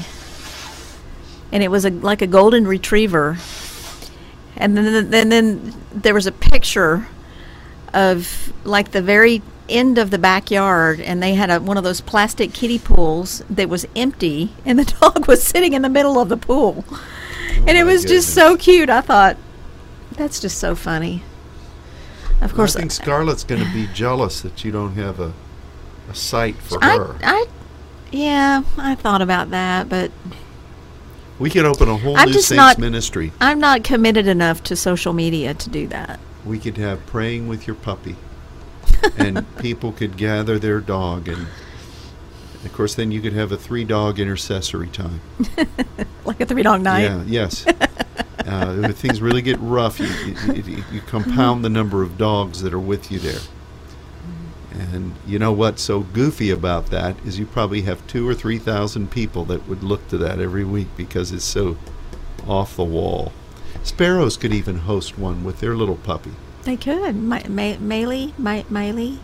And it was a, like a golden retriever. And then, then, then there was a picture of like the very end of the backyard, and they had a, one of those plastic kiddie pools that was empty, and the dog was sitting in the middle of the pool. Oh, and it was goodness. Just so cute. I thought, that's just so funny. Of well, course, I think Scarlett's going to be jealous that you don't have a, a site for I, her. I, yeah, I thought about that, but we could open a whole I'm new Saints not, ministry. I'm not committed enough to social media to do that. We could have praying with your puppy. And people could gather their dog, and of course then you could have a three dog intercessory time. Like a three dog night. Yeah, yes. Uh, when things really get rough, you, you, you compound the number of dogs that are with you there. And you know what's so goofy about that is you probably have two or three thousand people that would look to that every week because it's so off the wall. Sparrows could even host one with their little puppy. They could. Miley? Miley? Miley?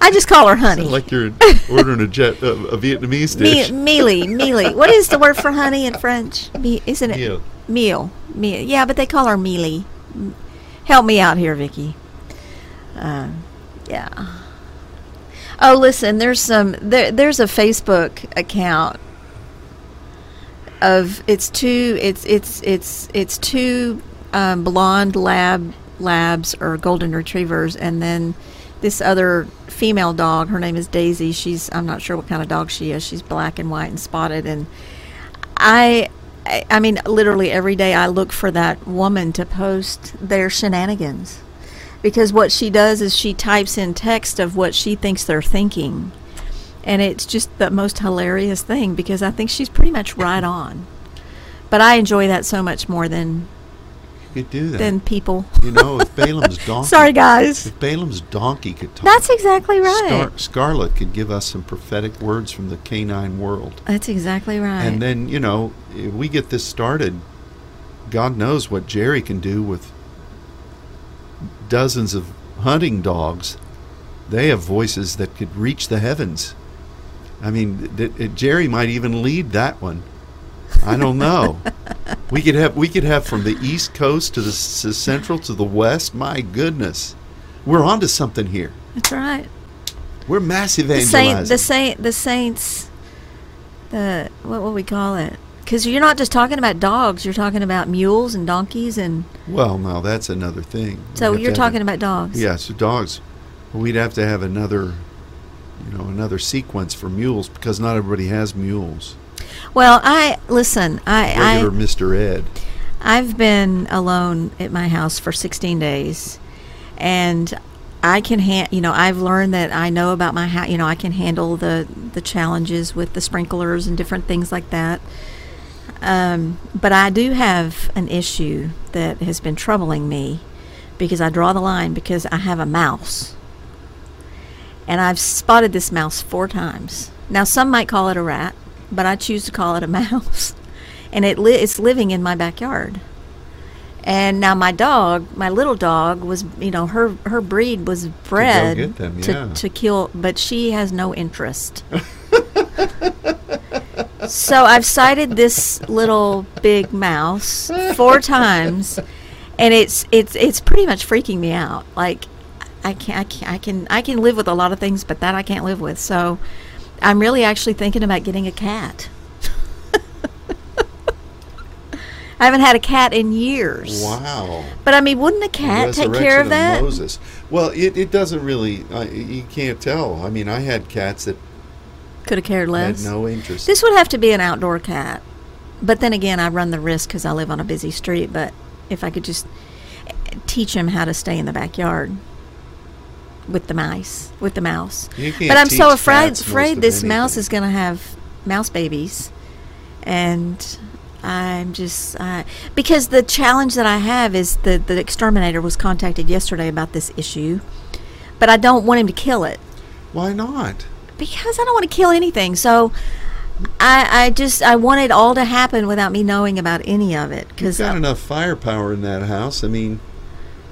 I just call her honey. Sounds like you're ordering a, jet, uh, a Vietnamese dish. Mealy. Mealy. What is the word for honey in French? Me- isn't it? Meal. Meal. Meal. Yeah, but they call her Mealy. Help me out here, Vicki. Uh, yeah. Oh, listen, there's some. There, there's a Facebook account. Of it's two. It's it's it's it's two. Um, blonde lab labs or golden retrievers, and then this other female dog. Her name is Daisy. She's I'm not sure what kind of dog she is. She's black and white and spotted. And I, I, I mean, literally every day I look for that woman to post their shenanigans, because what she does is she types in text of what she thinks they're thinking, and it's just the most hilarious thing because I think she's pretty much right on. But I enjoy that so much more than. Could do that. Then people. You know, if Balaam's donkey. Sorry, guys. If Balaam's donkey could talk. That's exactly right. Scar- Scarlett could give us some prophetic words from the canine world. That's exactly right. And then, you know, if we get this started, God knows what Jerry can do with dozens of hunting dogs. They have voices that could reach the heavens. I mean, th- th- Jerry might even lead that one. I don't know. We could have we could have from the East Coast to the s- Central to the West. My goodness, we're onto something here. That's right. We're massive evangelizing. The saint, the saints, the what will we call it? Because you're not just talking about dogs. You're talking about mules and donkeys and. Well, no, that's another thing. So you're talking a, about dogs. Yeah, so dogs. We'd have to have another, you know, another sequence for mules because not everybody has mules. Well, I listen. I, Regular I Mister Ed. I've been alone at my house for sixteen days, and I can ha- You know, I've learned that I know about my house. Ha- you know, I can handle the the challenges with the sprinklers and different things like that. Um, but I do have an issue that has been troubling me because I draw the line because I have a mouse, and I've spotted this mouse four times. Now, some might call it a rat. But I choose to call it a mouse, and it li- it's living in my backyard. And now my dog, my little dog, was you know her her breed was bred to, them, yeah. to, to kill, but she has no interest. So I've sighted this little big mouse four times, and it's it's it's pretty much freaking me out. Like I can I can I can I can live with a lot of things, but that I can't live with. So. I'm really actually thinking about getting a cat. I haven't had a cat in years. Wow. But I mean, wouldn't a cat take care of that? Of Moses. Well, it, it doesn't really, uh, you can't tell. I mean, I had cats that could have cared less. Had no interest. This would have to be an outdoor cat. But then again, I run the risk because I live on a busy street. But if I could just teach him how to stay in the backyard. With the mice, with the mouse. But I'm so afraid afraid this mouse is going to have mouse babies. And I'm just, uh, because the challenge that I have is the, the exterminator was contacted yesterday about this issue. But I don't want him to kill it. Why not? because I don't want to kill anything. So I, I just I want it all to happen without me knowing about any of it. Cause you've got uh, enough firepower in that house. I mean,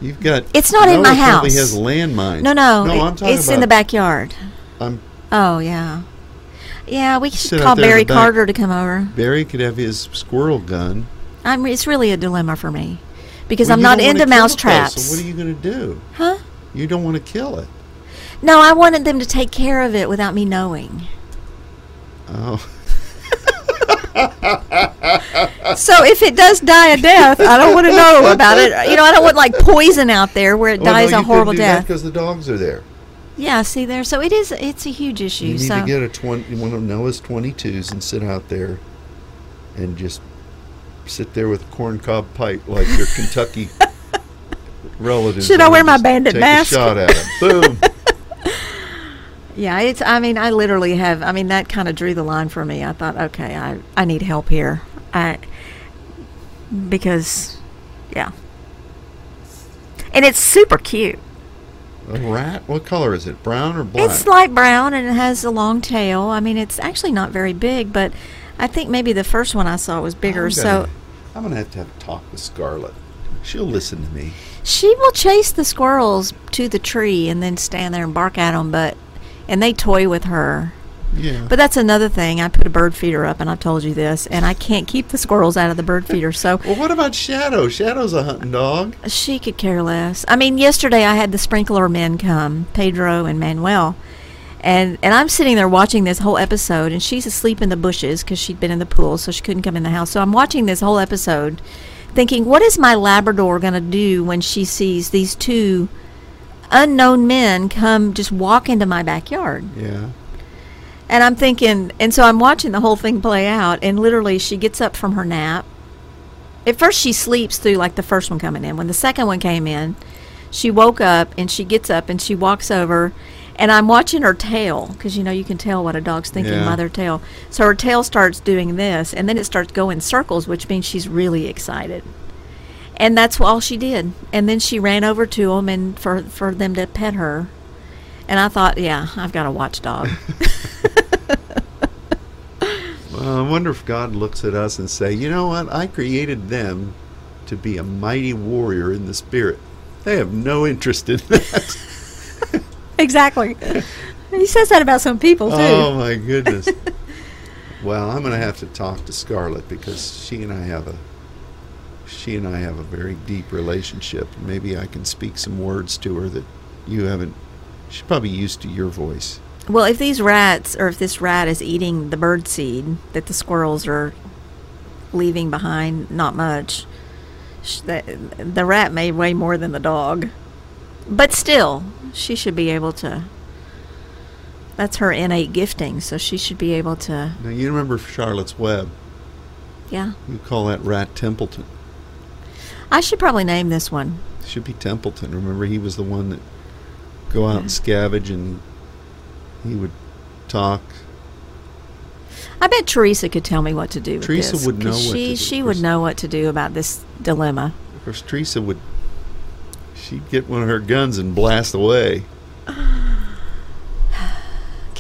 you've got. It's not in my house. Probably has landmines. No, no, no. It, I'm talking it's about in the backyard. I'm. Oh yeah, yeah. We should call Barry Carter to come over. Barry could have his squirrel gun. I'm. It's really a dilemma for me, because well, I'm not into mousetraps. So what are you going to do? Huh? You don't want to kill it. No, I wanted them to take care of it without me knowing. Oh. So if it does die a death, I don't want to know about it. You know, I don't want like poison out there where it well, dies no, a horrible do death. Because the dogs are there. Yeah, see there. So it is. It's a huge issue. You need so. to get a twenty, one of Noah's twenty-twos and sit out there, and just sit there with a corncob pipe like your Kentucky relatives. Should I wear my bandit take mask? Take a shot at him. Boom. Yeah, it's. I mean, I literally have. I mean, that kind of drew the line for me. I thought, okay, I, I need help here. I because, yeah, and it's super cute. A rat? What color is it? Brown or black? It's light brown, and it has a long tail. I mean, it's actually not very big, but I think maybe the first one I saw was bigger. I'm gonna, so I'm gonna have to have a talk with Scarlett. She'll listen to me. She will chase the squirrels to the tree and then stand there and bark at them, but. And they toy with her. Yeah. But that's another thing. I put a bird feeder up, and I've told you this, and I can't keep the squirrels out of the bird feeder. So. Well, what about Shadow? Shadow's a hunting dog. She could care less. I mean, yesterday I had the sprinkler men come, Pedro and Manuel, and, and I'm sitting there watching this whole episode, and she's asleep in the bushes because she'd been in the pool, so she couldn't come in the house. So I'm watching this whole episode thinking, what is my Labrador going to do when she sees these two unknown men come just walk into my backyard? Yeah. And I'm thinking, and so I'm watching the whole thing play out, and literally she gets up from her nap. At first she sleeps through like the first one coming in. When the second one came in, she woke up, and she gets up, and she walks over, and I'm watching her tail, because you know you can tell what a dog's thinking yeah. by their tail. So her tail starts doing this, and then it starts going circles, which means she's really excited. And that's all she did. And then she ran over to them and for, for them to pet her. And I thought, yeah, I've got a watchdog. Well, I wonder if God looks at us and say, you know what? I created them to be a mighty warrior in the spirit. They have no interest in that. Exactly. He says that about some people, too. Oh, my goodness. Well, I'm going to have to talk to Scarlett because she and I have a... She and I have a very deep relationship. Maybe I can speak some words to her that you haven't. She's probably used to your voice. Well, if these rats, or if this rat is eating the bird seed that the squirrels are leaving behind, not much. The rat may weigh more than the dog. But still, she should be able to. That's her innate gifting, so she should be able to. Now, you remember Charlotte's Web? Yeah. You call that rat Templeton. I should probably name this one. Should be Templeton. Remember, he was the one that go out yeah. and scavenge, and he would talk. I bet Teresa could tell me what to do. Teresa with this, would know what she, to do. She would know what to do about this dilemma. Of course, Teresa would. She'd get one of her guns and blast away. Can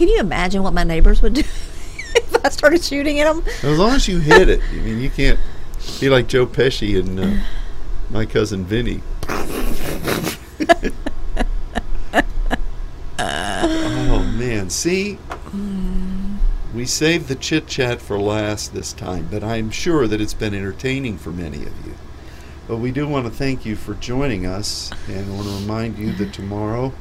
you imagine what my neighbors would do if I started shooting at them? As long as you hit it, I mean, you can't be like Joe Pesci and. Uh, My Cousin Vinny. Oh, man. See? Mm. We saved the chit-chat for last this time, but I'm sure that it's been entertaining for many of you. But we do want to thank you for joining us, and I want to remind you that tomorrow,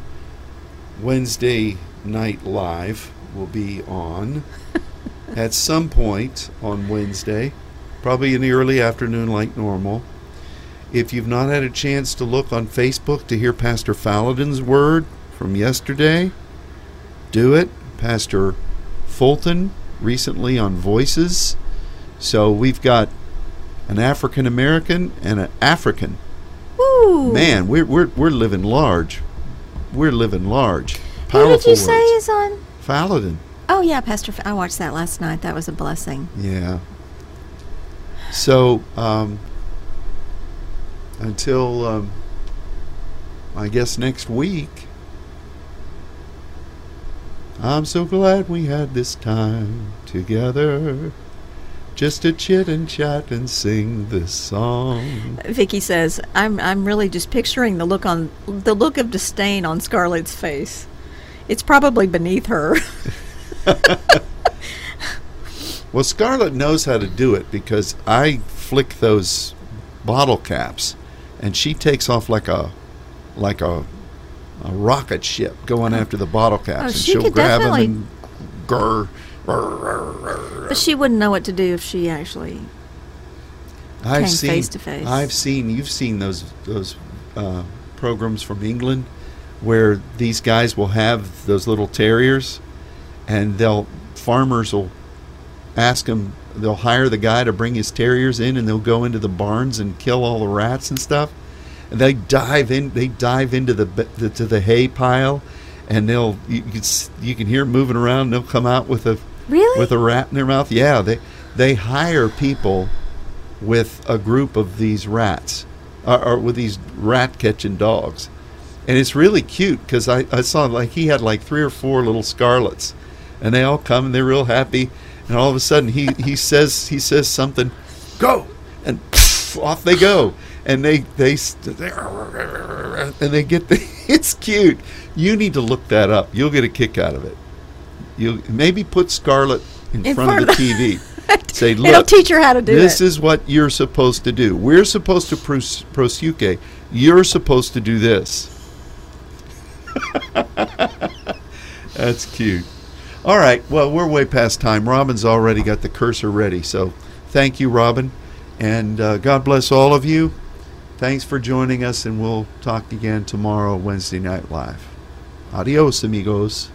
Wednesday Night Live will be on at some point on Wednesday, probably in the early afternoon like normal. If you've not had a chance to look on Facebook to hear Pastor Faladin's word from yesterday, do it. Pastor Fulton recently on Voices. So we've got an African American and an African. Woo! Man, we're we're we're living large. We're living large. Powerful. Who did you words. Say is on? Faladin. Oh yeah, Pastor. F- I watched that last night. That was a blessing. Yeah. So. Um, Until, um, I guess, next week, I'm so glad we had this time together, just to chit and chat and sing this song. Vicky says, I'm I'm really just picturing the look on the look of disdain on Scarlett's face. It's probably beneath her. Well, Scarlett knows how to do it because I flick those bottle caps and she takes off like a like a a rocket ship going after the bottle caps, oh, and she she'll grab them and grr. But she wouldn't know what to do if she actually I've came seen, face to face. I've seen, you've seen those those uh, programs from England where these guys will have those little terriers, and they'll farmers will ask them, they'll hire the guy to bring his terriers in, and they'll go into the barns and kill all the rats and stuff. And they dive in, they dive into the, the to the hay pile, and they'll you, you, can, you can hear them moving around. And they'll come out with a Really? With a rat in their mouth. Yeah, they they hire people with a group of these rats, or, or with these rat-catching dogs. And it's really cute because I, I saw like he had like three or four little Scarlets, and they all come and they're real happy. And all of a sudden he, he says he says something, go, and poof, off they go. And they they and they get the it's cute. You need to look that up. You'll get a kick out of it. You maybe put Scarlett in, in front, front of the T V. Say, look, it'll teach her how to do this it. This is what you're supposed to do. We're supposed to pros- prosuke. You're supposed to do this. That's cute. All right. Well, we're way past time. Robin's already got the cursor ready. So thank you, Robin. And uh, God bless all of you. Thanks for joining us. And we'll talk again tomorrow, Wednesday Night Live. Adios, amigos.